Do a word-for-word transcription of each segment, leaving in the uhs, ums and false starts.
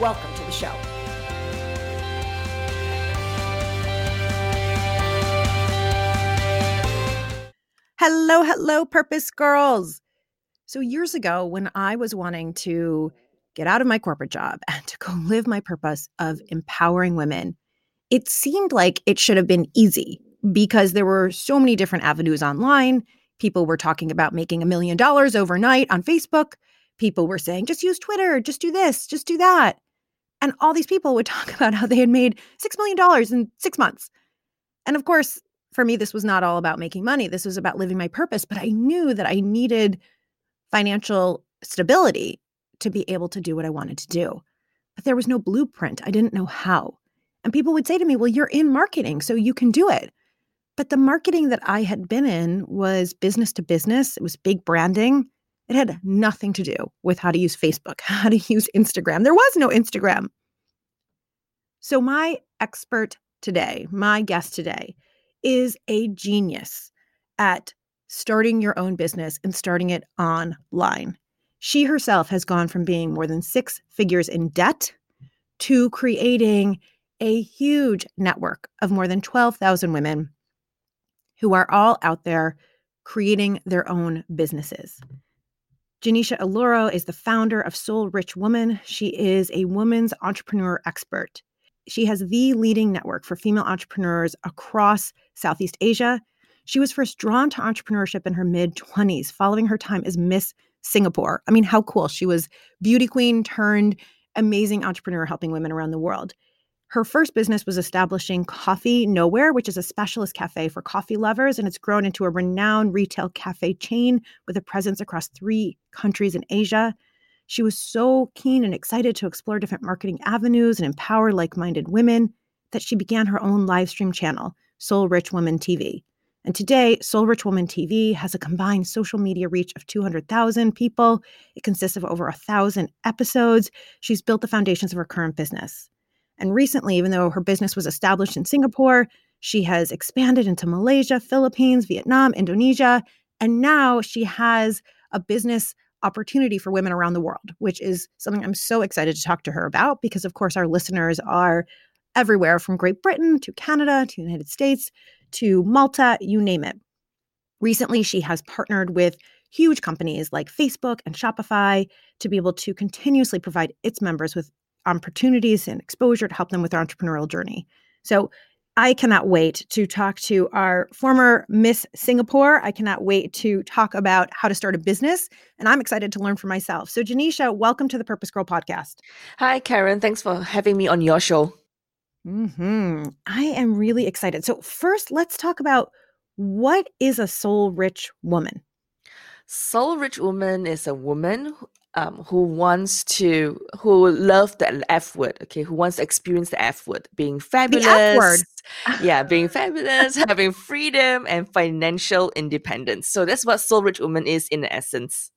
Welcome to the show. Hello, hello, Purpose Girls. So years ago, when I was wanting to get out of my corporate job and to go live my purpose of empowering women, it seemed like it should have been easy because there were so many different avenues online. People were talking about making a million dollars overnight on Facebook. People were saying, just use Twitter, just do this, just do that. And all these people would talk about how they had made six million dollars in six months. And of course, for me, this was not all about making money. This was about living my purpose. But I knew that I needed financial stability to be able to do what I wanted to do. But there was no blueprint. I didn't know how. And people would say to me, well, you're in marketing, so you can do it. But the marketing that I had been in was business to business. It was big branding. It had nothing to do with how to use Facebook, how to use Instagram. There was no Instagram. So my expert today, my guest today, is a genius at starting your own business and starting it online. She herself has gone from being more than six figures in debt to creating a huge network of more than twelve thousand women who are all out there creating their own businesses. Genecia Alluora is the founder of Soul Rich Woman. She is a women's entrepreneur expert. She has the leading network for female entrepreneurs across Southeast Asia. She was first drawn to entrepreneurship in her mid-twenties, following her time as Miss Singapore. I mean, how cool. She was beauty queen turned amazing entrepreneur helping women around the world. Her first business was establishing Coffee Nowhere, which is a specialist cafe for coffee lovers, and it's grown into a renowned retail cafe chain with a presence across three countries in Asia. She was so keen and excited to explore different marketing avenues and empower like-minded women that she began her own live stream channel, Soul Rich Woman T V. And today, Soul Rich Woman T V has a combined social media reach of two hundred thousand people. It consists of over one thousand episodes. She's built the foundations of her current business. And recently, even though her business was established in Singapore, she has expanded into Malaysia, Philippines, Vietnam, Indonesia, and now she has a business opportunity for women around the world, which is something I'm so excited to talk to her about because, of course, our listeners are everywhere from Great Britain to Canada to the United States to Malta, you name it. Recently, she has partnered with huge companies like Facebook and Shopify to be able to continuously provide its members with opportunities and exposure to help them with their entrepreneurial journey. So I cannot wait to talk to our former Miss Singapore. I cannot wait to talk about how to start a business, and I'm excited to learn for myself. So Genecia, welcome to the Purpose Girl Podcast. Hi, Karen. Thanks for having me on your show. Mm-hmm. I am really excited. So first, let's talk about what is a soul-rich woman? Soul-rich woman is a woman Um, who wants to, who love the F word, okay, who wants to experience the F word, being fabulous. The F word. Yeah, being fabulous, having freedom and financial independence. So that's what Soul Rich Woman is in essence.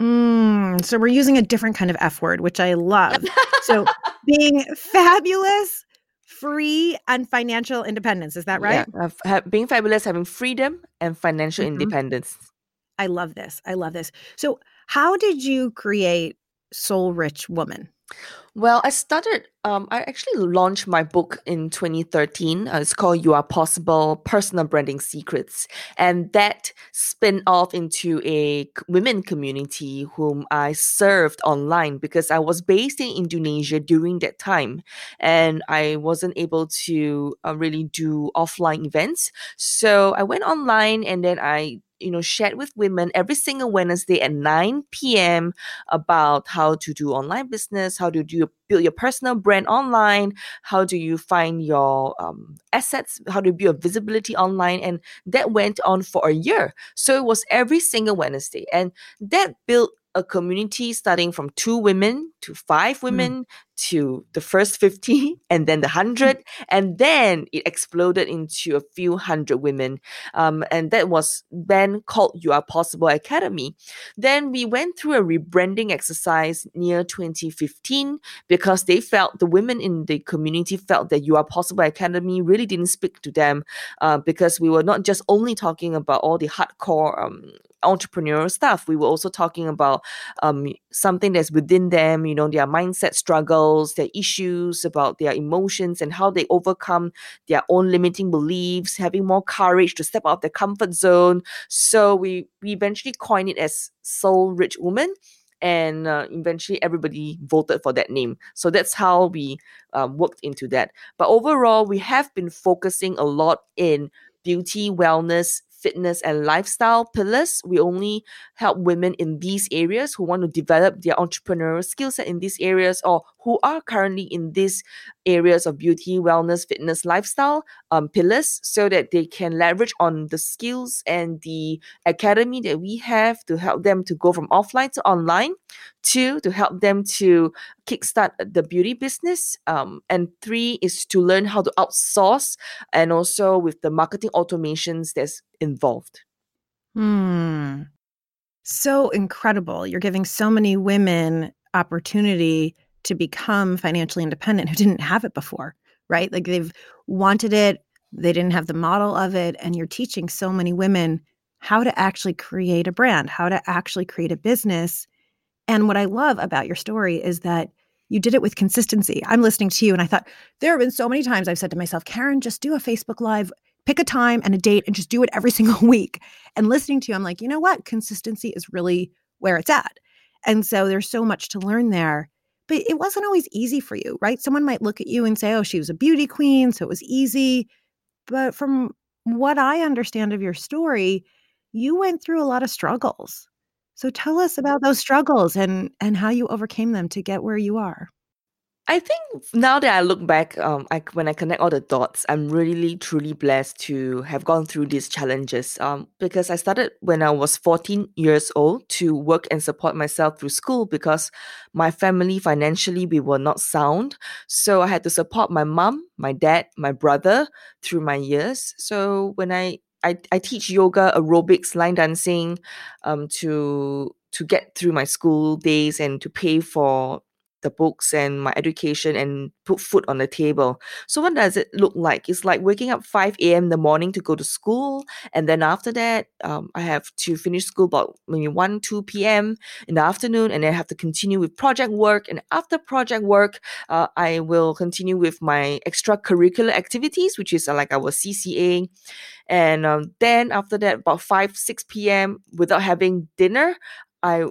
Mm, so we're using a different kind of F word, which I love. So being fabulous, free, and financial independence. Is that right? Yeah, uh, being fabulous, having freedom and financial mm-hmm. independence. I love this. I love this. So how did you create Soul Rich Woman? Well, I started, um, I actually launched my book in twenty thirteen. Uh, it's called You Are Possible, Personal Branding Secrets. And that spun off into a women community whom I served online because I was based in Indonesia during that time. And I wasn't able to uh, really do offline events. So I went online and then I you know, shared with women every single Wednesday at nine p.m. about how to do online business, how to do, build your personal brand online, how do you find your um, assets, how to build your visibility online. And that went on for a year. So it was every single Wednesday. And that built a community starting from two women to five women mm. to the first fifty and then the one hundred. And then it exploded into a few hundred women. Um, and that was then called You Are Possible Academy. Then we went through a rebranding exercise near twenty fifteen because they felt, the women in the community felt that You Are Possible Academy really didn't speak to them uh, because we were not just only talking about all the hardcore um, entrepreneurial stuff. We were also talking about um, something that's within them, you know, their mindset struggles, their issues, about their emotions and how they overcome their own limiting beliefs, having more courage to step out of their comfort zone. So we, we eventually coined it as Soul Rich Woman. And uh, eventually everybody voted for that name. So that's how we um, worked into that. But overall, we have been focusing a lot in beauty, wellness, fitness, and lifestyle pillars. We only help women in these areas who want to develop their entrepreneurial skill set in these areas, or who are currently in these areas of beauty, wellness, fitness, lifestyle um, pillars, so that they can leverage on the skills and the academy that we have to help them to go from offline to online. Two, to help them to kickstart the beauty business. Um, and three is to learn how to outsource, and also with the marketing automations that's involved. Hmm. So incredible. You're giving so many women opportunity to become financially independent who didn't have it before, right? Like they've wanted it, they didn't have the model of it, and you're teaching so many women how to actually create a brand, how to actually create a business. And what I love about your story is that you did it with consistency. I'm listening to you and I thought, there have been so many times I've said to myself, Karen, just do a Facebook Live, pick a time and a date and just do it every single week. And listening to you, I'm like, you know what? Consistency is really where it's at. And so there's so much to learn there. But it wasn't always easy for you, right? Someone might look at you and say, oh, she was a beauty queen, so it was easy. But from what I understand of your story, you went through a lot of struggles. So tell us about those struggles and, and how you overcame them to get where you are. I think now that I look back, um, I, when I connect all the dots, I'm really, truly blessed to have gone through these challenges um, because I started when I was fourteen years old to work and support myself through school because my family, financially, we were not sound. So I had to support my mom, my dad, my brother through my years. So when I I, I teach yoga, aerobics, line dancing um, to to get through my school days and to pay for the books and my education and put food on the table. So what does it look like? It's like waking up five a.m. in the morning to go to school. And then after that, um, I have to finish school about maybe one, two p.m. in the afternoon. And then I have to continue with project work. And after project work, uh, I will continue with my extracurricular activities, which is uh, like our C C A. And um, then after that, about five, six p.m. without having dinner, I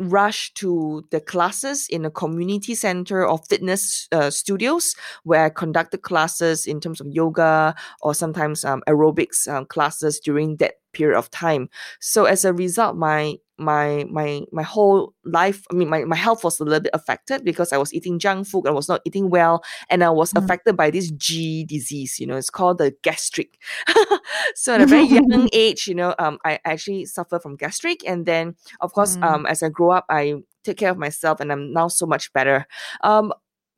rush to the classes in a community center or fitness uh, studios where I conducted classes in terms of yoga or sometimes um, aerobics um, classes during that period of time. So as a result, my my my my whole life, I mean, my, my health was a little bit affected because I was eating junk food, I was not eating well, and I was mm. affected by this G disease, you know, it's called the gastric. So at a very young age, you know, um, I actually suffer from gastric. And then, of course, mm. um, as I grow up, I take care of myself and I'm now so much better. Um,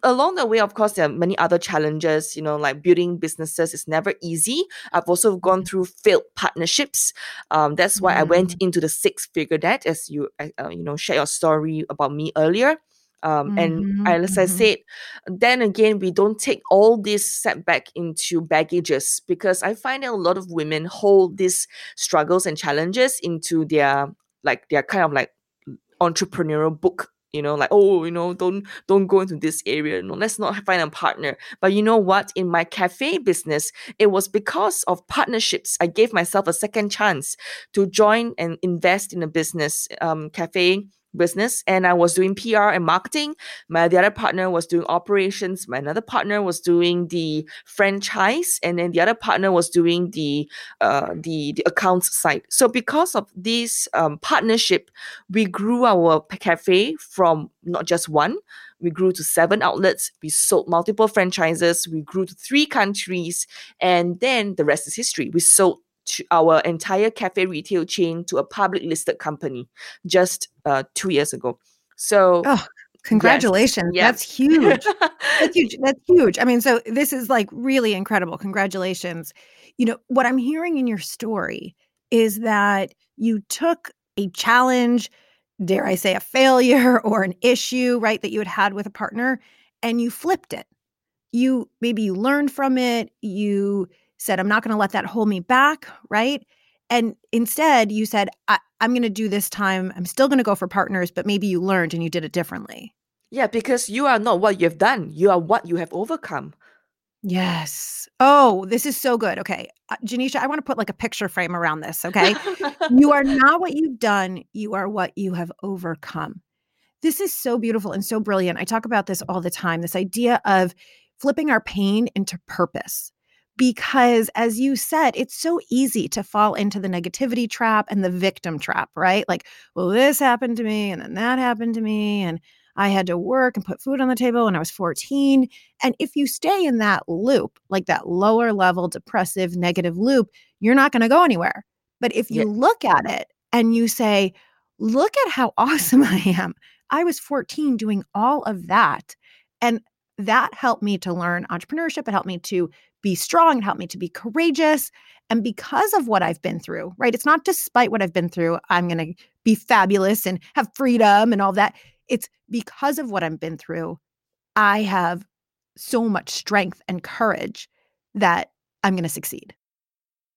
Along the way, of course, there are many other challenges, you know, like building businesses is never easy. I've also gone through failed partnerships. Um, that's why mm. I went into the six-figure debt, as you, uh, you know, share your story about me earlier. Um, and mm-hmm. as I said, then again, we don't take all this setback into baggages because I find that a lot of women hold these struggles and challenges into their, like, their kind of like entrepreneurial book. You know, like, oh, you know, don't don't go into this area. No, let's not find a partner. But you know what? In my cafe business, it was because of partnerships. I gave myself a second chance to join and invest in a business, um, cafe business. And I was doing P R and marketing. My the other partner was doing operations. My another partner was doing the franchise. And then the other partner was doing the uh, the, the accounts side. So because of this um, partnership, we grew our cafe from not just one. We grew to seven outlets. We sold multiple franchises. We grew to three countries. And then the rest is history. We sold to our entire cafe retail chain to a public listed company just uh, two years ago. So oh, Congratulations. Yes. That's huge. That's huge. That's huge. I mean, so this is like really incredible. Congratulations. You know, what I'm hearing in your story is that you took a challenge, dare I say a failure or an issue, right, that you had had with a partner, and you flipped it. You maybe you learned from it. You said, I'm not going to let that hold me back, right? And instead you said, I, I'm going to do this time. I'm still going to go for partners, but maybe you learned and you did it differently. Yeah, because you are not what you've done. You are what you have overcome. Yes. Oh, this is so good. Okay. Uh, Genecia, I want to put like a picture frame around this. Okay. You are not what you've done. You are what you have overcome. This is so beautiful and so brilliant. I talk about this all the time, this idea of flipping our pain into purpose. Because as you said, it's so easy to fall into the negativity trap and the victim trap, right? Like, well, this happened to me and then that happened to me and I had to work and put food on the table when I was fourteen. And if you stay in that loop, like that lower level, depressive, negative loop, you're not going to go anywhere. But if you yeah. look at it and you say, look at how awesome I am. I was fourteen doing all of that. And that helped me to learn entrepreneurship. It helped me to be strong. It helped me to be courageous. And because of what I've been through, right? It's not despite what I've been through, I'm going to be fabulous and have freedom and all that. It's because of what I've been through, I have so much strength and courage that I'm going to succeed.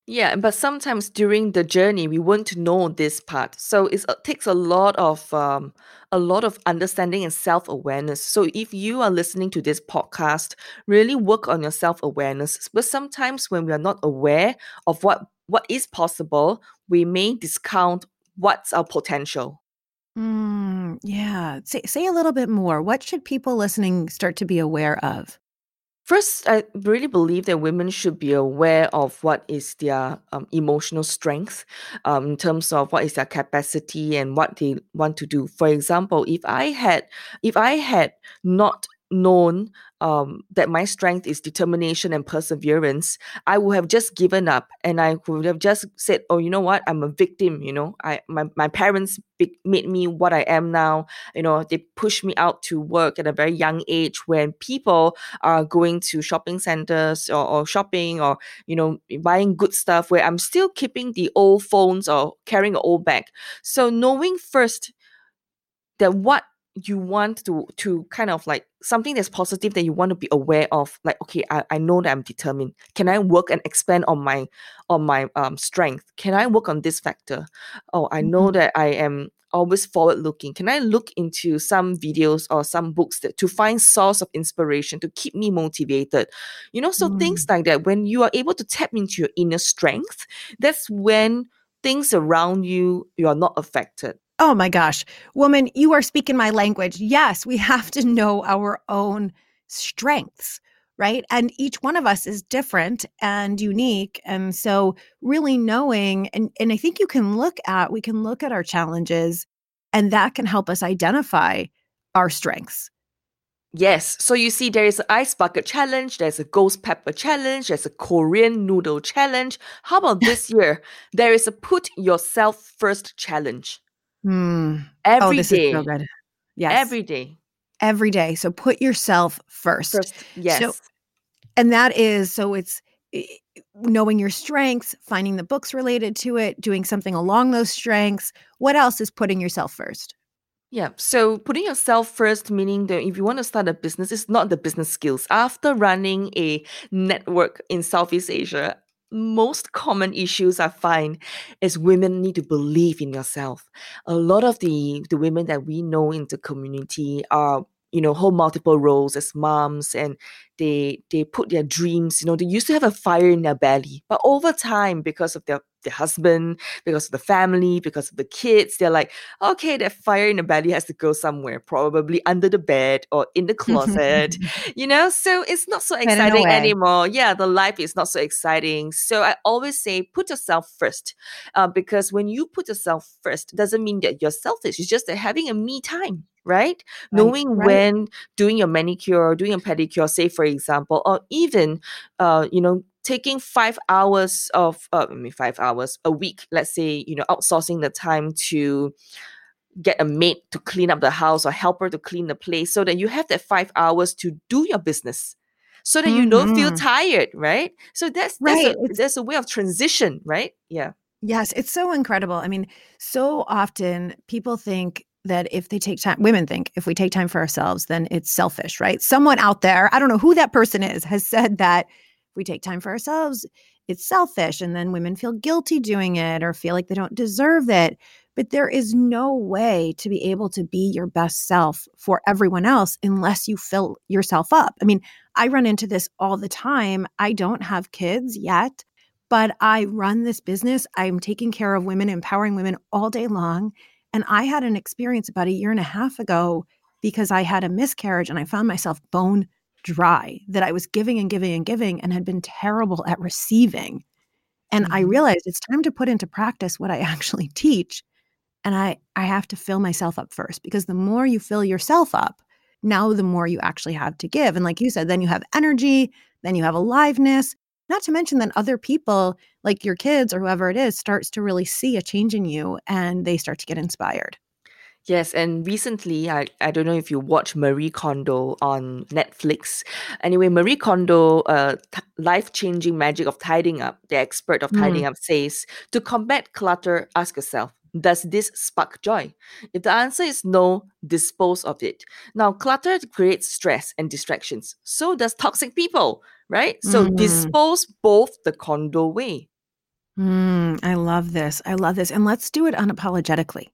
Yeah, but sometimes during the journey, we want to know this part. So it's, it takes a lot of um, a lot of understanding and self-awareness. So if you are listening to this podcast, really work on your self-awareness. But sometimes when we are not aware of what, what is possible, we may discount what's our potential. Mm, yeah. Say, say a little bit more. What should people listening start to be aware of? First, I really believe that women should be aware of what is their um, emotional strength um, in terms of what is their capacity and what they want to do. For example, if I had, if I had not known um, that my strength is determination and perseverance, I would have just given up and I would have just said, oh, you know what? I'm a victim. You know, I my, my parents be- made me what I am now. You know, they pushed me out to work at a very young age when people are going to shopping centers or, or shopping or, you know, buying good stuff where I'm still keeping the old phones or carrying an old bag. So knowing first that what you want to to kind of like something that's positive that you want to be aware of, like, okay, I, I know that I'm determined. Can I work and expand on my on my um strength? Can I work on this factor? Oh, I know that I am always forward looking. Can I look into some videos or some books that, to find source of inspiration to keep me motivated? You know, so mm. things like that. When you are able to tap into your inner strength, that's when things around you, you are not affected. Oh my gosh. Woman, you are speaking my language. Yes, we have to know our own strengths, right? And each one of us is different and unique. And so really knowing, and, and I think you can look at, we can look at our challenges and that can help us identify our strengths. Yes. So you see, there is an ice bucket challenge. There's a ghost pepper challenge. There's a Korean noodle challenge. How about this year? There is a put yourself first challenge. Mm. Every oh, this day. Is so good. Yes. Every day. Every day. So put yourself first. first yes. So, and that is, so it's knowing your strengths, finding the books related to it, doing something along those strengths. What else is putting yourself first? Yeah. So putting yourself first, meaning that if you want to start a business, it's not the business skills. After running a network in Southeast Asia, most common issues I find is women need to believe in yourself. A lot of the, the women that we know in the community are, you know, hold multiple roles as moms and they they put their dreams, you know, they used to have a fire in their belly. But over time, because of their, their husband, because of the family, because of the kids, they're like, okay, that fire in the belly has to go somewhere, probably under the bed or in the closet, you know? So it's not so exciting anymore. Yeah, the life is not so exciting. So I always say put yourself first uh, because when you put yourself first, it doesn't mean that you're selfish. It's just that having a me time. Right? Knowing right. when doing your manicure, doing your pedicure, say for example, or even, uh, you know, taking five hours of, uh, I mean, five hours a week, let's say, you know, outsourcing the time to get a maid to clean up the house or help her to clean the place, so that you have that five hours to do your business, so that mm-hmm. you don't feel tired, right? So that's, that's, right. a, that's a way of transition, right? Yeah. Yes, it's so incredible. I mean, so often people think that if they take time, women think if we take time for ourselves, then it's selfish, right? Someone out there, I don't know who that person is, has said that if we take time for ourselves, it's selfish. And then women feel guilty doing it or feel like they don't deserve it. But there is no way to be able to be your best self for everyone else unless you fill yourself up. I mean, I run into this all the time. I don't have kids yet, but I run this business. I'm taking care of women, empowering women all day long. And I had an experience about a year and a half ago because I had a miscarriage and I found myself bone dry, that I was giving and giving and giving and had been terrible at receiving. And mm-hmm. I realized it's time to put into practice what I actually teach. And I, I have to fill myself up first, because the more you fill yourself up, now the more you actually have to give. And like you said, then you have energy, then you have aliveness, not to mention then other people like your kids or whoever it is starts to really see a change in you and they start to get inspired. Yes. And recently, I, I don't know if you watch Marie Kondo on Netflix. Anyway, Marie Kondo, uh, t- Life-Changing Magic of Tidying Up, the expert of tidying mm. up, says to combat clutter, ask yourself, does this spark joy? If the answer is no, dispose of it. Now, clutter creates stress and distractions. So does toxic people, right? So mm. dispose both the Kondo way. Mm, I love this. I love this. And let's do it unapologetically,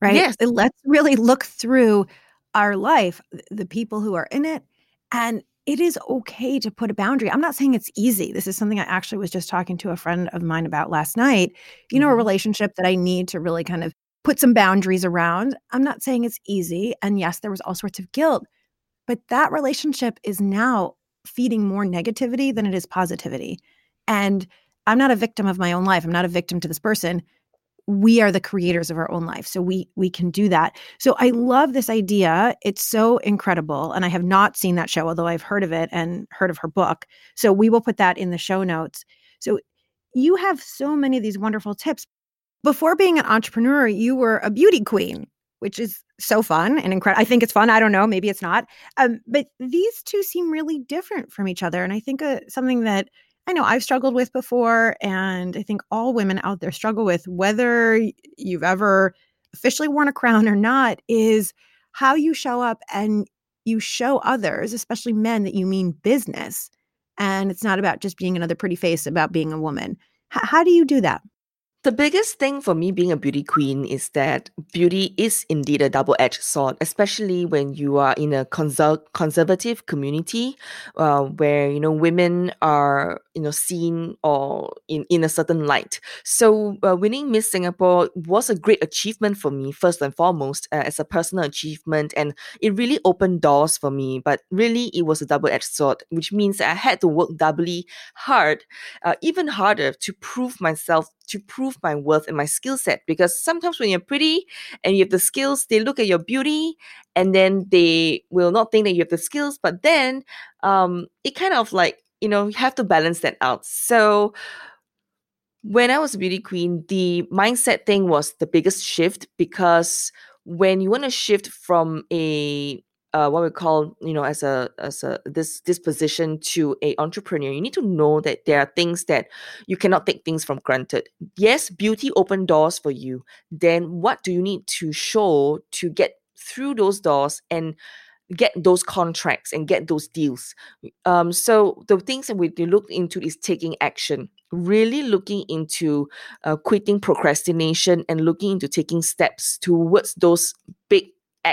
right? Yes. Let's really look through our life, the people who are in it. And it is okay to put a boundary. I'm not saying it's easy. This is something I actually was just talking to a friend of mine about last night. You know, mm-hmm. a relationship that I need to really kind of put some boundaries around. I'm not saying it's easy. And yes, there was all sorts of guilt, but that relationship is now feeding more negativity than it is positivity. And I'm not a victim of my own life. I'm not a victim to this person. We are the creators of our own life. So we we can do that. So I love this idea. It's so incredible. And I have not seen that show, although I've heard of it and heard of her book. So we will put that in the show notes. So you have so many of these wonderful tips. Before being an entrepreneur, you were a beauty queen, which is so fun and incredible. I think it's fun. I don't know. Maybe it's not. Um, but these two seem really different from each other. And I think uh, something that I know I've struggled with before, and I think all women out there struggle with, whether you've ever officially worn a crown or not, is how you show up and you show others, especially men, that you mean business. And it's not about just being another pretty face, about being a woman. H- how do you do that? The biggest thing for me being a beauty queen is that beauty is indeed a double-edged sword, especially when you are in a conser- conservative community uh, where, you know, women are, you know, seen or in, in a certain light. So uh, winning Miss Singapore was a great achievement for me, first and foremost, uh, as a personal achievement. And it really opened doors for me. But really, it was a double-edged sword, which means that I had to work doubly hard, uh, even harder, to prove myself, to prove my worth and my skill set. Because sometimes when you're pretty and you have the skills, they look at your beauty and then they will not think that you have the skills. But then um, it kind of like, you know, you have to balance that out. So when I was a beauty queen, the mindset thing was the biggest shift, because when you want to shift from a Uh, what we call, you know, as a as a this this position to a entrepreneur, you need to know that there are things that you cannot take things from granted. Yes, beauty opened doors for you. Then what do you need to show to get through those doors and get those contracts and get those deals? Um, so the things that we look into is taking action, really looking into uh, quitting procrastination and looking into taking steps towards those big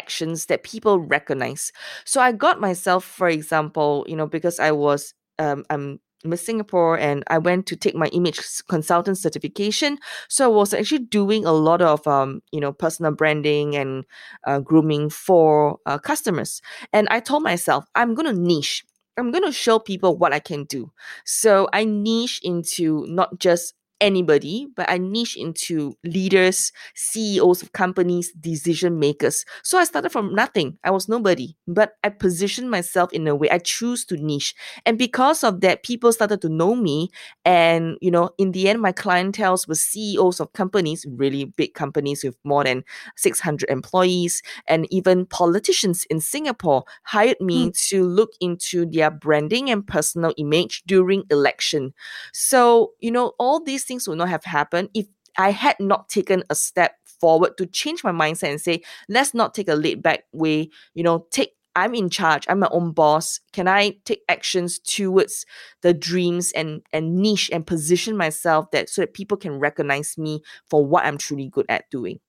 actions that people recognize. So I got myself, for example, you know, because I was um, I'm Miss Singapore and I went to take my image consultant certification. So I was actually doing a lot of, um, you know, personal branding and uh, grooming for uh, customers. And I told myself, I'm going to niche. I'm going to show people what I can do. So I niche into not just anybody, but I niche into leaders, C E Os of companies, decision makers. So I started from nothing. I was nobody, but I positioned myself in a way. I choose to niche. And because of that, people started to know me. And, you know, in the end, my clientele were C E Os of companies, really big companies with more than six hundred employees. And even politicians in Singapore hired me mm. to look into their branding and personal image during election. So, you know, all these things would not have happened if I had not taken a step forward to change my mindset and say, let's not take a laid back way, you know, take, I'm in charge, I'm my own boss. Can I take actions towards the dreams and, and niche and position myself that so that people can recognize me for what I'm truly good at doing?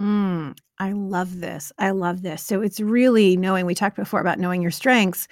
Mm, I love this. I love this. So it's really knowing, we talked before about knowing your strengths,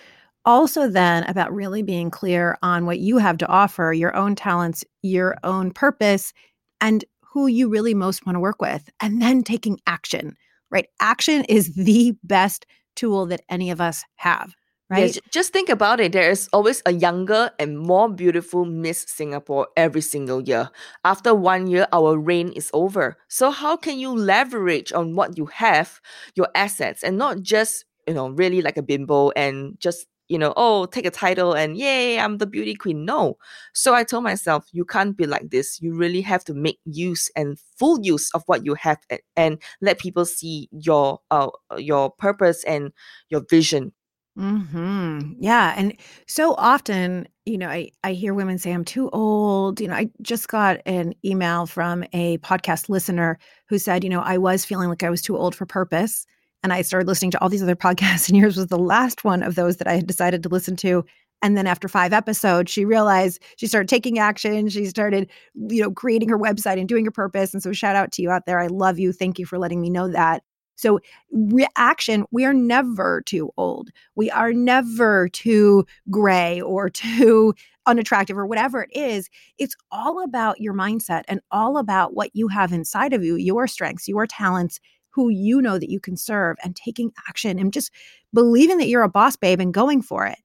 also then about really being clear on what you have to offer, your own talents, your own purpose, and who you really most want to work with, and then taking action, right? Action is the best tool that any of us have, right? Yeah, just think about it. There is always a younger and more beautiful Miss Singapore every single year. After one year, our reign is over. So how can you leverage on what you have, your assets, and not just, you know, really like a bimbo and just, you know, oh, take a title and yay, I'm the beauty queen. No. So I told myself, you can't be like this. You really have to make use and full use of what you have and, and let people see your uh, your purpose and your vision. Mm-hmm. Yeah. And so often, you know, I, I hear women say, I'm too old. You know, I just got an email from a podcast listener who said, you know, I was feeling like I was too old for purpose. And I started listening to all these other podcasts, and yours was the last one of those that I had decided to listen to. And then after five episodes, she realized, she started taking action. She started, you know, creating her website and doing her purpose. And so shout out to you out there. I love you. Thank you for letting me know that. So reaction, we are never too old. We are never too gray or too unattractive or whatever it is. It's all about your mindset and all about what you have inside of you, your strengths, your talents, who you know that you can serve, and taking action and just believing that you're a boss babe and going for it.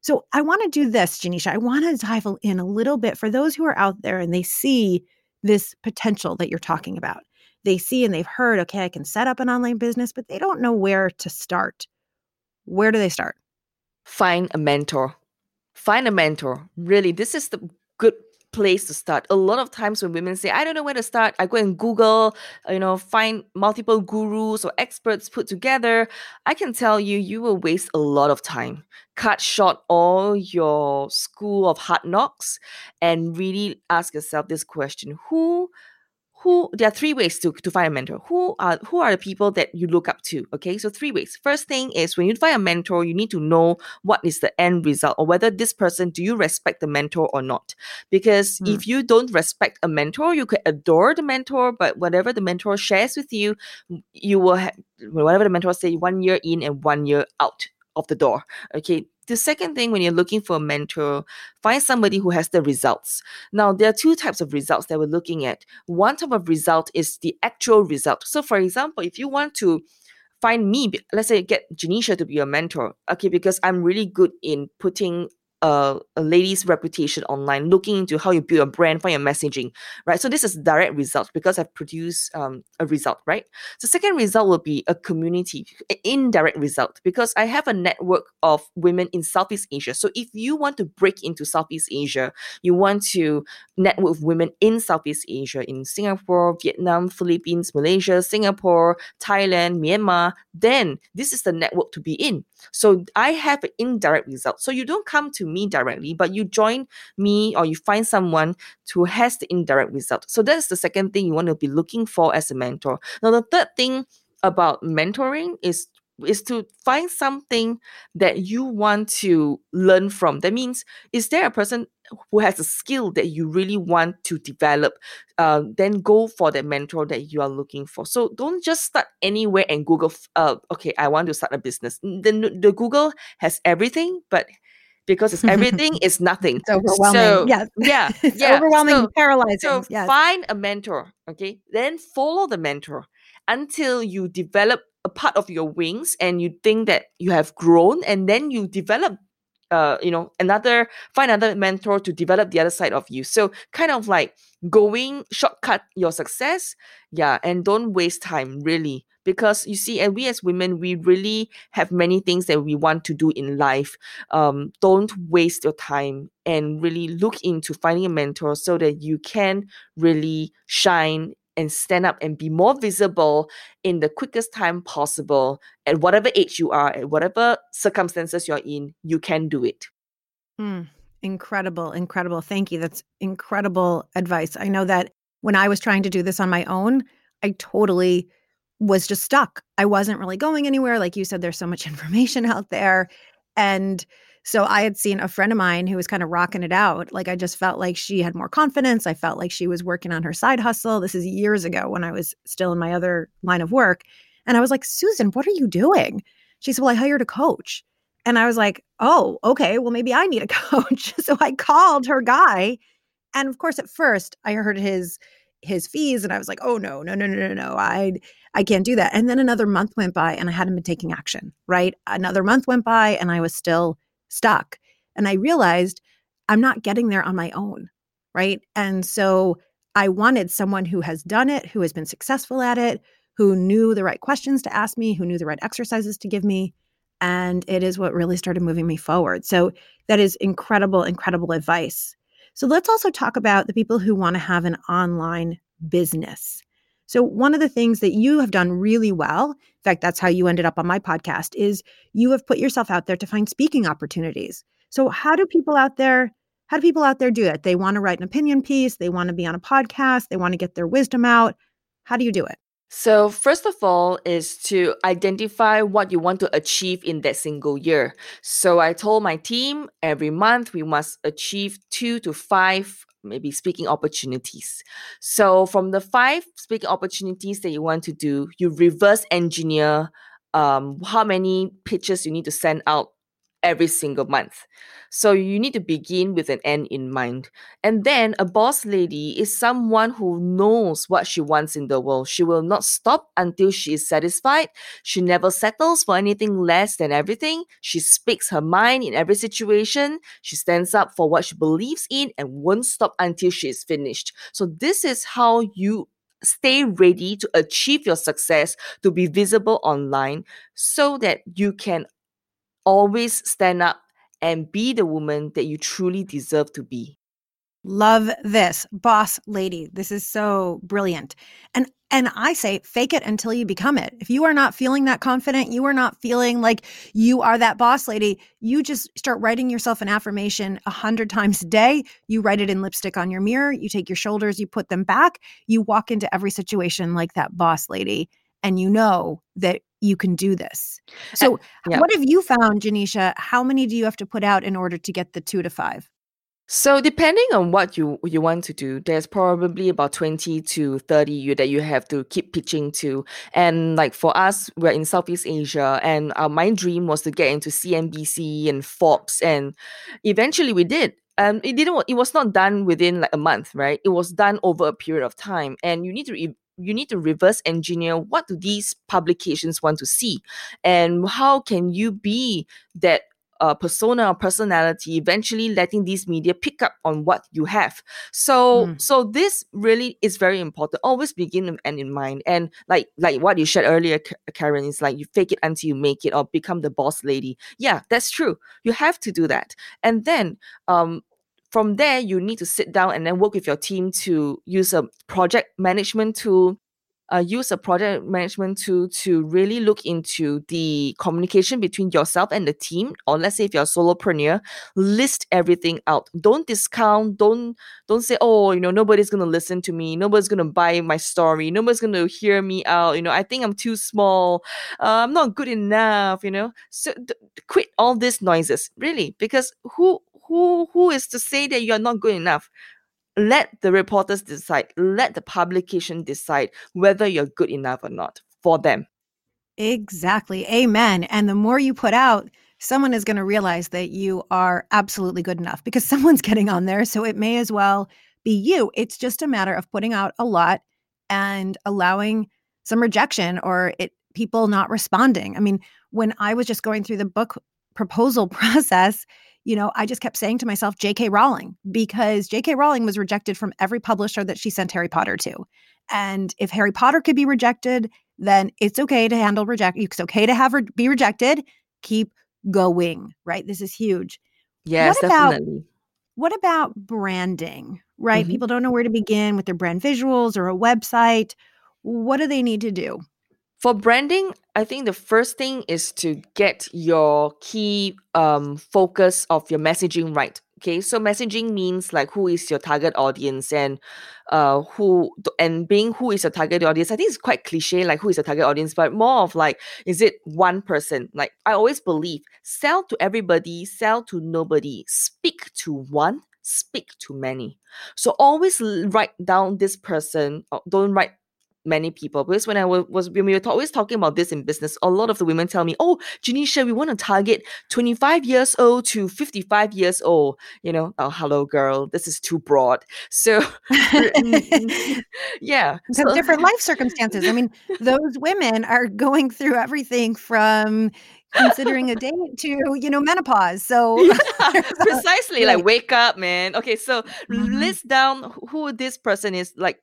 So I want to do this, Genecia. I want to dive in a little bit for those who are out there and they see this potential that you're talking about. They see and they've heard, okay, I can set up an online business, but they don't know where to start. Where do they start? Find a mentor. Find a mentor. Really, this is the good place to start. A lot of times when women say, I don't know where to start, I go and Google, you know, find multiple gurus or experts put together. I can tell you, you will waste a lot of time. Cut short all your school of hard knocks and really ask yourself this question. Who Who, there are three ways to, to find a mentor. Who are who are the people that you look up to? Okay, so three ways. First thing is, when you find a mentor, you need to know what is the end result, or whether this person, do you respect the mentor or not? Because mm. if you don't respect a mentor, you could adore the mentor, but whatever the mentor shares with you, you will have, whatever the mentor says, one year in and one year out of the door. Okay. The second thing, when you're looking for a mentor, find somebody who has the results. Now, there are two types of results that we're looking at. One type of result is the actual result. So, for example, if you want to find me, let's say get Genecia to be your mentor, okay, because I'm really good in putting Uh, a lady's reputation online, looking into how you build your brand, find your messaging, right? So this is direct results because I've produced um, a result, right? The second result will be a community, indirect result, because I have a network of women in Southeast Asia. So if you want to break into Southeast Asia, you want to network with women in Southeast Asia, in Singapore, Vietnam, Philippines, Malaysia, Singapore, Thailand, Myanmar, then this is the network to be in. So I have an indirect result. So you don't come to me directly, but you join me or you find someone who has the indirect result. So that's the second thing you want to be looking for as a mentor. Now, the third thing about mentoring is is to find something that you want to learn from. That means, is there a person who has a skill that you really want to develop? Uh, then go for the mentor that you are looking for. So don't just start anywhere and Google, uh, okay, I want to start a business. The, the Google has everything, but because it's everything, it's nothing. It's overwhelming. So, yes. Yeah. It's yeah. overwhelming so, and paralyzing. So yes. Find a mentor, okay? Then follow the mentor until you develop a part of your wings and you think that you have grown, and then you develop uh, you know, another, find another mentor to develop the other side of you. So kind of like going shortcut your success. Yeah. And don't waste time, really. Because you see, and we as women, we really have many things that we want to do in life. Um, don't waste your time and really look into finding a mentor so that you can really shine and stand up and be more visible in the quickest time possible. At whatever age you are, at whatever circumstances you're in, you can do it. Mm, incredible, incredible. Thank you. That's incredible advice. I know that when I was trying to do this on my own, I totally was just stuck. I wasn't really going anywhere. Like you said, there's so much information out there. And so I had seen a friend of mine who was kind of rocking it out. Like I just felt like she had more confidence. I felt like she was working on her side hustle. This is years ago when I was still in my other line of work. And I was like, Susan, what are you doing? She said, well, I hired a coach. And I was like, oh, okay, well, maybe I need a coach. So I called her guy. And of course, at first I heard his his fees. And I was like, oh, no, no, no, no, no, no. I, I can't do that. And then another month went by and I hadn't been taking action, right? Another month went by and I was still stuck. And I realized I'm not getting there on my own, right? And so I wanted someone who has done it, who has been successful at it, who knew the right questions to ask me, who knew the right exercises to give me. And it is what really started moving me forward. So that is incredible, incredible advice. So let's also talk about the people who want to have an online business. So one of the things that you have done really well, in fact, that's how you ended up on my podcast, is you have put yourself out there to find speaking opportunities. So how do people out there, how do people out there do that? They want to write an opinion piece, they want to be on a podcast, they want to get their wisdom out. How do you do it? So first of all is to identify what you want to achieve in that single year. So I told my team every month we must achieve two to five maybe speaking opportunities. So from the five speaking opportunities that you want to do, you reverse engineer um, how many pitches you need to send out every single month. So you need to begin with an end in mind. And then a boss lady is someone who knows what she wants in the world. She will not stop until she is satisfied. She never settles for anything less than everything. She speaks her mind in every situation. She stands up for what she believes in and won't stop until she is finished. So this is how you stay ready to achieve your success, to be visible online so that you can always stand up and be the woman that you truly deserve to be. Love this, boss lady. This is so brilliant. And and I say, fake it until you become it. If you are not feeling that confident, you are not feeling like you are that boss lady, you just start writing yourself an affirmation a hundred times a day. You write it in lipstick on your mirror. You take your shoulders, you put them back. You walk into every situation like that boss lady. And you know that you can do this. So yeah. What have you found, Genecia? How many do you have to put out in order to get the two to five? So depending on what you, you want to do, there's probably about twenty to thirty you that you have to keep pitching to. And like for us, we're in Southeast Asia and our, my dream was to get into C N B C and Forbes. And eventually we did. Um, it didn't. It was not done within like a month, right? It was done over a period of time. And you need to re- You need to reverse engineer what do these publications want to see and how can you be that uh, persona or personality, eventually letting these media pick up on what you have. So mm. so this really is very important. Always begin with an end in mind. And like like what you shared earlier, Karen, is like you fake it until you make it or become the boss lady. Yeah, that's true. You have to do that. And then um. From there, you need to sit down and then work with your team to use a project management tool, uh, use a project management tool to really look into the communication between yourself and the team. Or let's say if you're a solopreneur, list everything out. Don't discount. Don't don't say, oh, you know, nobody's going to listen to me. Nobody's going to buy my story. Nobody's going to hear me out. You know, I think I'm too small. Uh, I'm not good enough, you know. So th- quit all these noises, really, because who... Who who is to say that you're not good enough? Let the reporters decide. Let the publication decide whether you're good enough or not for them. Exactly. Amen. And the more you put out, someone is going to realize that you are absolutely good enough because someone's getting on there. So it may as well be you. It's just a matter of putting out a lot and allowing some rejection or it people not responding. I mean, when I was just going through the book proposal process, you know, I just kept saying to myself, J K. Rowling, because J K. Rowling was rejected from every publisher that she sent Harry Potter to. And if Harry Potter could be rejected, then it's okay to handle reject. It's okay to have her be rejected. Keep going, right? This is huge. Yes, what about, definitely. What about branding, right? Mm-hmm. People don't know where to begin with their brand visuals or a website. What do they need to do? For branding, I think the first thing is to get your key um, focus of your messaging right. Okay, so messaging means like who is your target audience and uh, who and being who is your target audience. I think it's quite cliche, like who is your target audience, but more of like, is it one person? Like I always believe, sell to everybody, sell to nobody, speak to one, speak to many. So always write down this person, or don't write many people, because when I was when we were always talking about this in business, a lot of the women tell me, oh, Genecia, we want to target twenty-five years old to fifty-five years old. You know, oh, hello, girl, this is too broad. So, yeah. So different life circumstances. I mean, those women are going through everything from considering a date to, you know, menopause. So yeah, precisely, like, wake up, man. Okay, so mm-hmm. list down who this person is, like,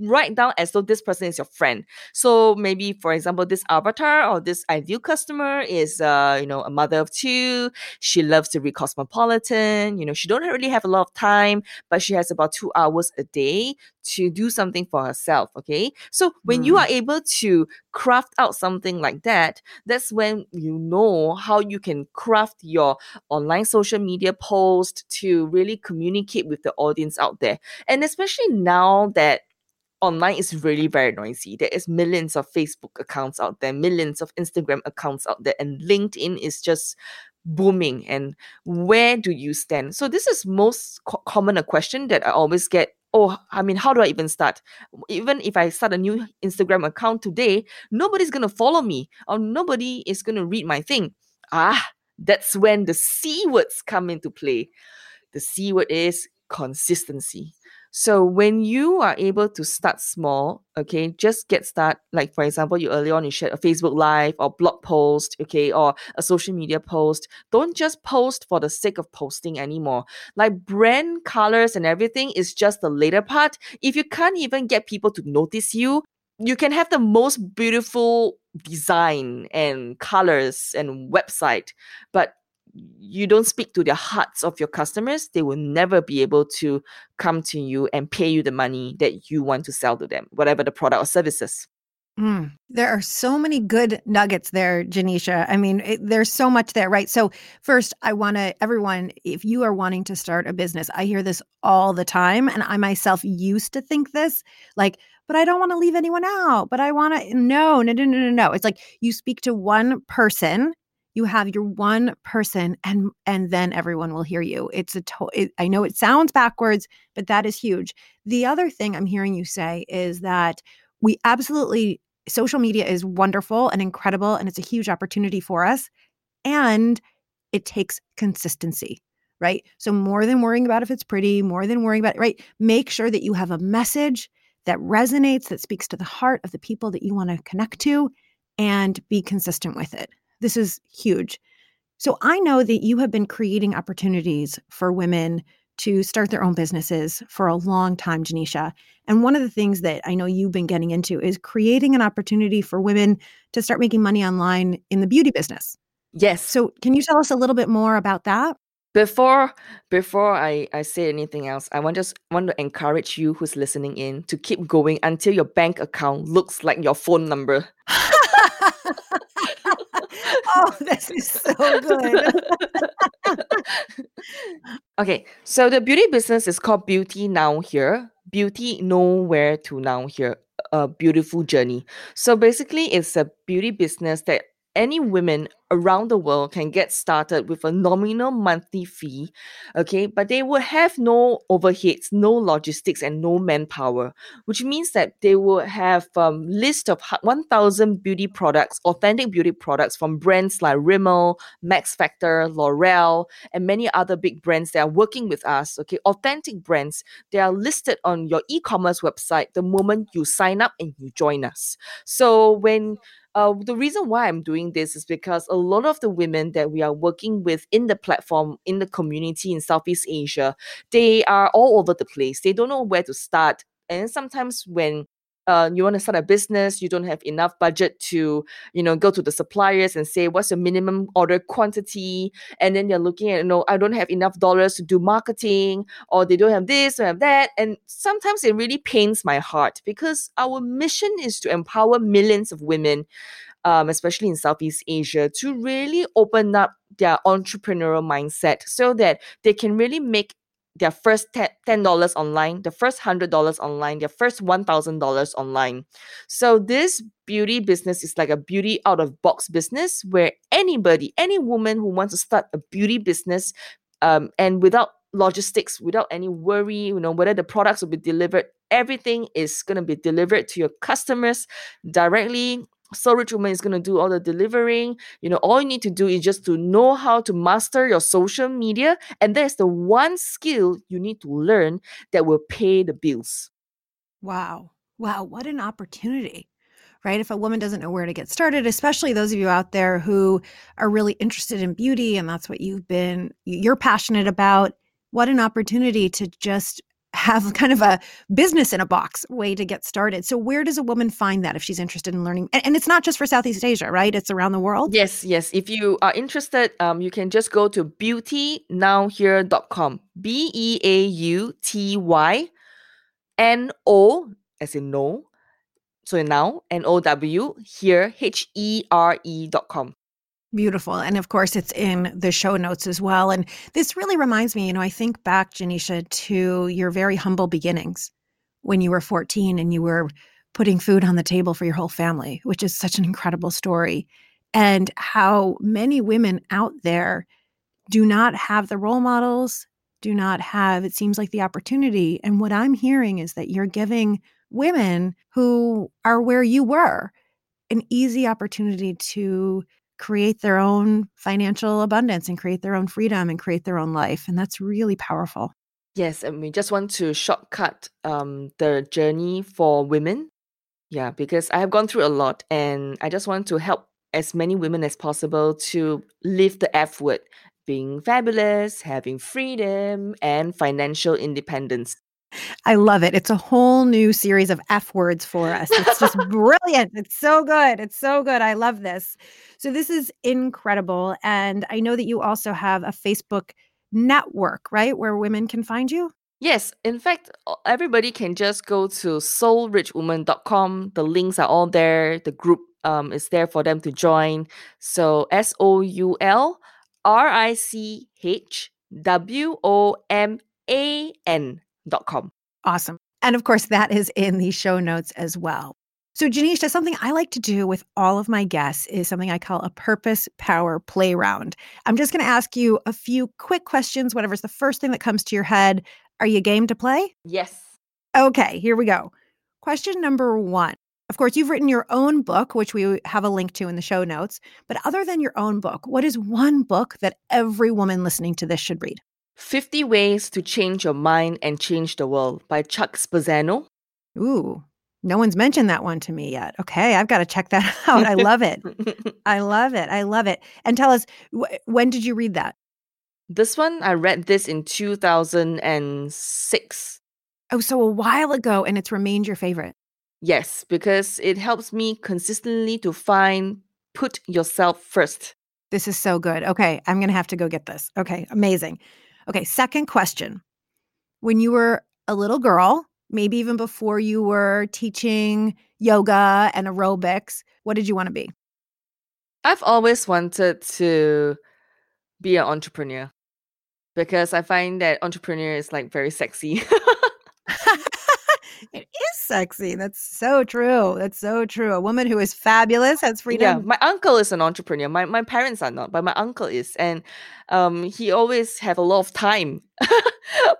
write down as though this person is your friend. So maybe, for example, this avatar or this ideal customer is, uh, you know, a mother of two. She loves to read Cosmopolitan. You know, she don't really have a lot of time, but she has about two hours a day to do something for herself. Okay. So when mm. you are able to craft out something like that, that's when you know how you can craft your online social media post to really communicate with the audience out there. And especially now that online is really very noisy. There is millions of Facebook accounts out there, millions of Instagram accounts out there, and LinkedIn is just booming. And where do you stand? So this is most co- common a question that I always get. Oh, I mean, how do I even start? Even if I start a new Instagram account today, nobody's going to follow me or nobody is going to read my thing. Ah, that's when the C words come into play. The C word is consistency. So when you are able to start small, okay, just get started. Like, for example, you earlier on, you shared a Facebook Live or blog post, okay, or a social media post. Don't just post for the sake of posting anymore. Like, brand colors and everything is just the later part. If you can't even get people to notice you, you can have the most beautiful design and colors and website, but you don't speak to the hearts of your customers, they will never be able to come to you and pay you the money that you want to sell to them, whatever the product or services. Mm. There are so many good nuggets there, Genecia. I mean, it, there's so much there, right? So first, I want to, everyone, if you are wanting to start a business, I hear this all the time. And I myself used to think this, like, but I don't want to leave anyone out, but I want to, no, no, no, no, no, no. It's like you speak to one person. You have your one person, and and then everyone will hear you. It's a to- it, I know it sounds backwards, but that is huge. The other thing I'm hearing you say is that we absolutely, social media is wonderful and incredible, and it's a huge opportunity for us, and it takes consistency, right? So more than worrying about if it's pretty, more than worrying about, right? Make sure that you have a message that resonates, that speaks to the heart of the people that you want to connect to, and be consistent with it. This is huge. So I know that you have been creating opportunities for women to start their own businesses for a long time, Genecia. And one of the things that I know you've been getting into is creating an opportunity for women to start making money online in the beauty business. Yes. So can you tell us a little bit more about that? Before before I, I say anything else, I want just want to encourage you who's listening in to keep going until your bank account looks like your phone number. Oh, this is so good. Okay, so the beauty business is called Beauty Now Here, Beauty Nowhere to Now Here, a beautiful journey. So basically, it's a beauty business that any women around the world can get started with a nominal monthly fee, okay? But they will have no overheads, no logistics, and no manpower, which means that they will have a um, list of one thousand beauty products, authentic beauty products from brands like Rimmel, Max Factor, L'Oreal, and many other big brands that are working with us, okay? Authentic brands, they are listed on your e-commerce website the moment you sign up and you join us. So when Uh, the reason why I'm doing this is because a lot of the women that we are working with in the platform, in the community in Southeast Asia, they are all over the place. They don't know where to start. And sometimes when Uh, you want to start a business, you don't have enough budget to, you know, go to the suppliers and say, what's your minimum order quantity? And then you're looking at, you know, I don't have enough dollars to do marketing, or they don't have this or have that. And sometimes it really pains my heart, because our mission is to empower millions of women, um, especially in Southeast Asia, to really open up their entrepreneurial mindset so that they can really make their first ten dollars online, their first one hundred dollars online, their first one thousand dollars online. So this beauty business is like a beauty out of box business where anybody, any woman who wants to start a beauty business um, and without logistics, without any worry, you know, whether the products will be delivered, everything is going to be delivered to your customers directly. Soul Rich Woman is going to do all the delivering. You know, all you need to do is just to know how to master your social media. And that's the one skill you need to learn that will pay the bills. Wow. Wow. What an opportunity, right? If a woman doesn't know where to get started, especially those of you out there who are really interested in beauty and that's what you've been, you're passionate about, what an opportunity to just have kind of a business in a box way to get started. So where does a woman find that if she's interested in learning? And, and it's not just for Southeast Asia, right? It's around the world. Yes, yes. If you are interested, um, you can just go to beauty now here dot com. B E A U T Y N O, as in no, so now, N O W, here, H E R E dot com. Beautiful. And of course, it's in the show notes as well. And this really reminds me, you know, I think back, Genecia, to your very humble beginnings when you were fourteen and you were putting food on the table for your whole family, which is such an incredible story. And how many women out there do not have the role models, do not have, it seems like, the opportunity. And what I'm hearing is that you're giving women who are where you were an easy opportunity to create their own financial abundance and create their own freedom and create their own life. And that's really powerful. Yes. And we just want to shortcut um, the journey for women. Yeah, because I have gone through a lot and I just want to help as many women as possible to live the F word, being fabulous, having freedom and financial independence. I love it. It's a whole new series of F words for us. It's just brilliant. It's so good. It's so good. I love this. So this is incredible. And I know that you also have a Facebook network, right? Where women can find you? Yes. In fact, everybody can just go to soul rich woman dot com. The links are all there. The group um, is there for them to join. So S O U L R I C H W O M A N dot com. Awesome. And of course, that is in the show notes as well. So Genecia, something I like to do with all of my guests is something I call a purpose power play round. I'm just going to ask you a few quick questions, whatever's the first thing that comes to your head. Are you game to play? Yes. Okay, here we go. Question number one. Of course, you've written your own book, which we have a link to in the show notes. But other than your own book, what is one book that every woman listening to this should read? fifty Ways to Change Your Mind and Change the World by Chuck Spezzano. Ooh, no one's mentioned that one to me yet. Okay, I've got to check that out. I love it. I love it. I love it. And tell us, wh- when did you read that? This one, I read this in two thousand six. Oh, so a while ago, and it's remained your favorite. Yes, because it helps me consistently to find put yourself first. This is so good. Okay, I'm going to have to go get this. Okay, amazing. Okay, second question. When you were a little girl, maybe even before you were teaching yoga and aerobics, what did you want to be? I've always wanted to be an entrepreneur because I find that entrepreneur is like very sexy. It is sexy. That's so true. That's so true. A woman who is fabulous has freedom. Yeah, my uncle is an entrepreneur. My my parents are not, but my uncle is, and um, he always have a lot of time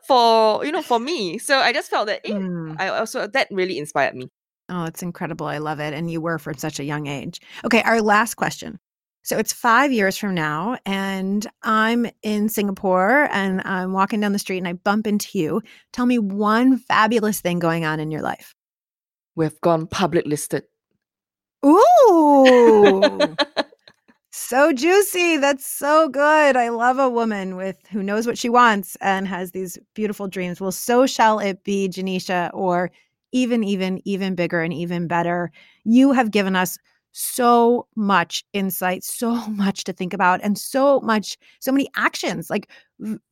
for you know for me. So I just felt that eh, mm. I also that really inspired me. Oh, it's incredible. I love it. And you were from such a young age. Okay, our last question. So it's five years from now, and I'm in Singapore, and I'm walking down the street, and I bump into you. Tell me one fabulous thing going on in your life. We've gone public listed. Ooh. So juicy. That's so good. I love a woman with who knows what she wants and has these beautiful dreams. Well, so shall it be, Genecia, or even, even, even bigger and even better. You have given us so much insight, so much to think about, and so much, so many actions, like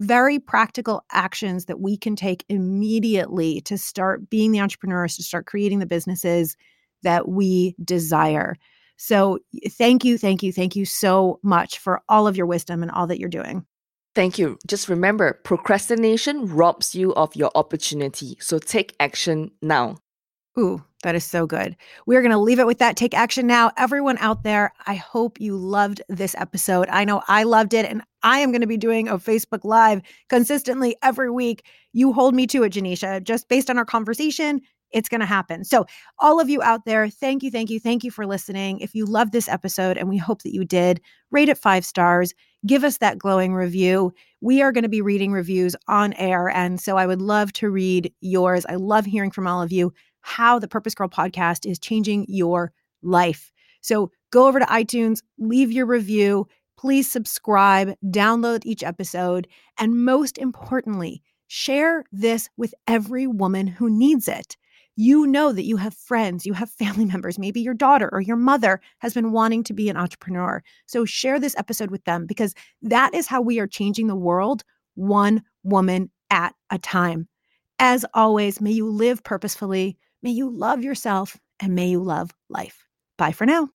very practical actions that we can take immediately to start being the entrepreneurs, to start creating the businesses that we desire. So thank you, thank you, thank you so much for all of your wisdom and all that you're doing. Thank you. Just remember, procrastination robs you of your opportunity. So take action now. Ooh, that is so good. We're going to leave it with that. Take action now. Everyone out there, I hope you loved this episode. I know I loved it, and I am going to be doing a Facebook Live consistently every week. You hold me to it, Genecia. Just based on our conversation, it's going to happen. So all of you out there, thank you, thank you, thank you for listening. If you loved this episode, and we hope that you did, rate it five stars. Give us that glowing review. We are going to be reading reviews on air, and so I would love to read yours. I love hearing from all of you how the Purpose Girl podcast is changing your life. So go over to iTunes, leave your review, please subscribe, download each episode, and most importantly, share this with every woman who needs it. You know that you have friends, you have family members, maybe your daughter or your mother has been wanting to be an entrepreneur. So share this episode with them, because that is how we are changing the world, one woman at a time. As always, may you live purposefully. May you love yourself, and may you love life. Bye for now.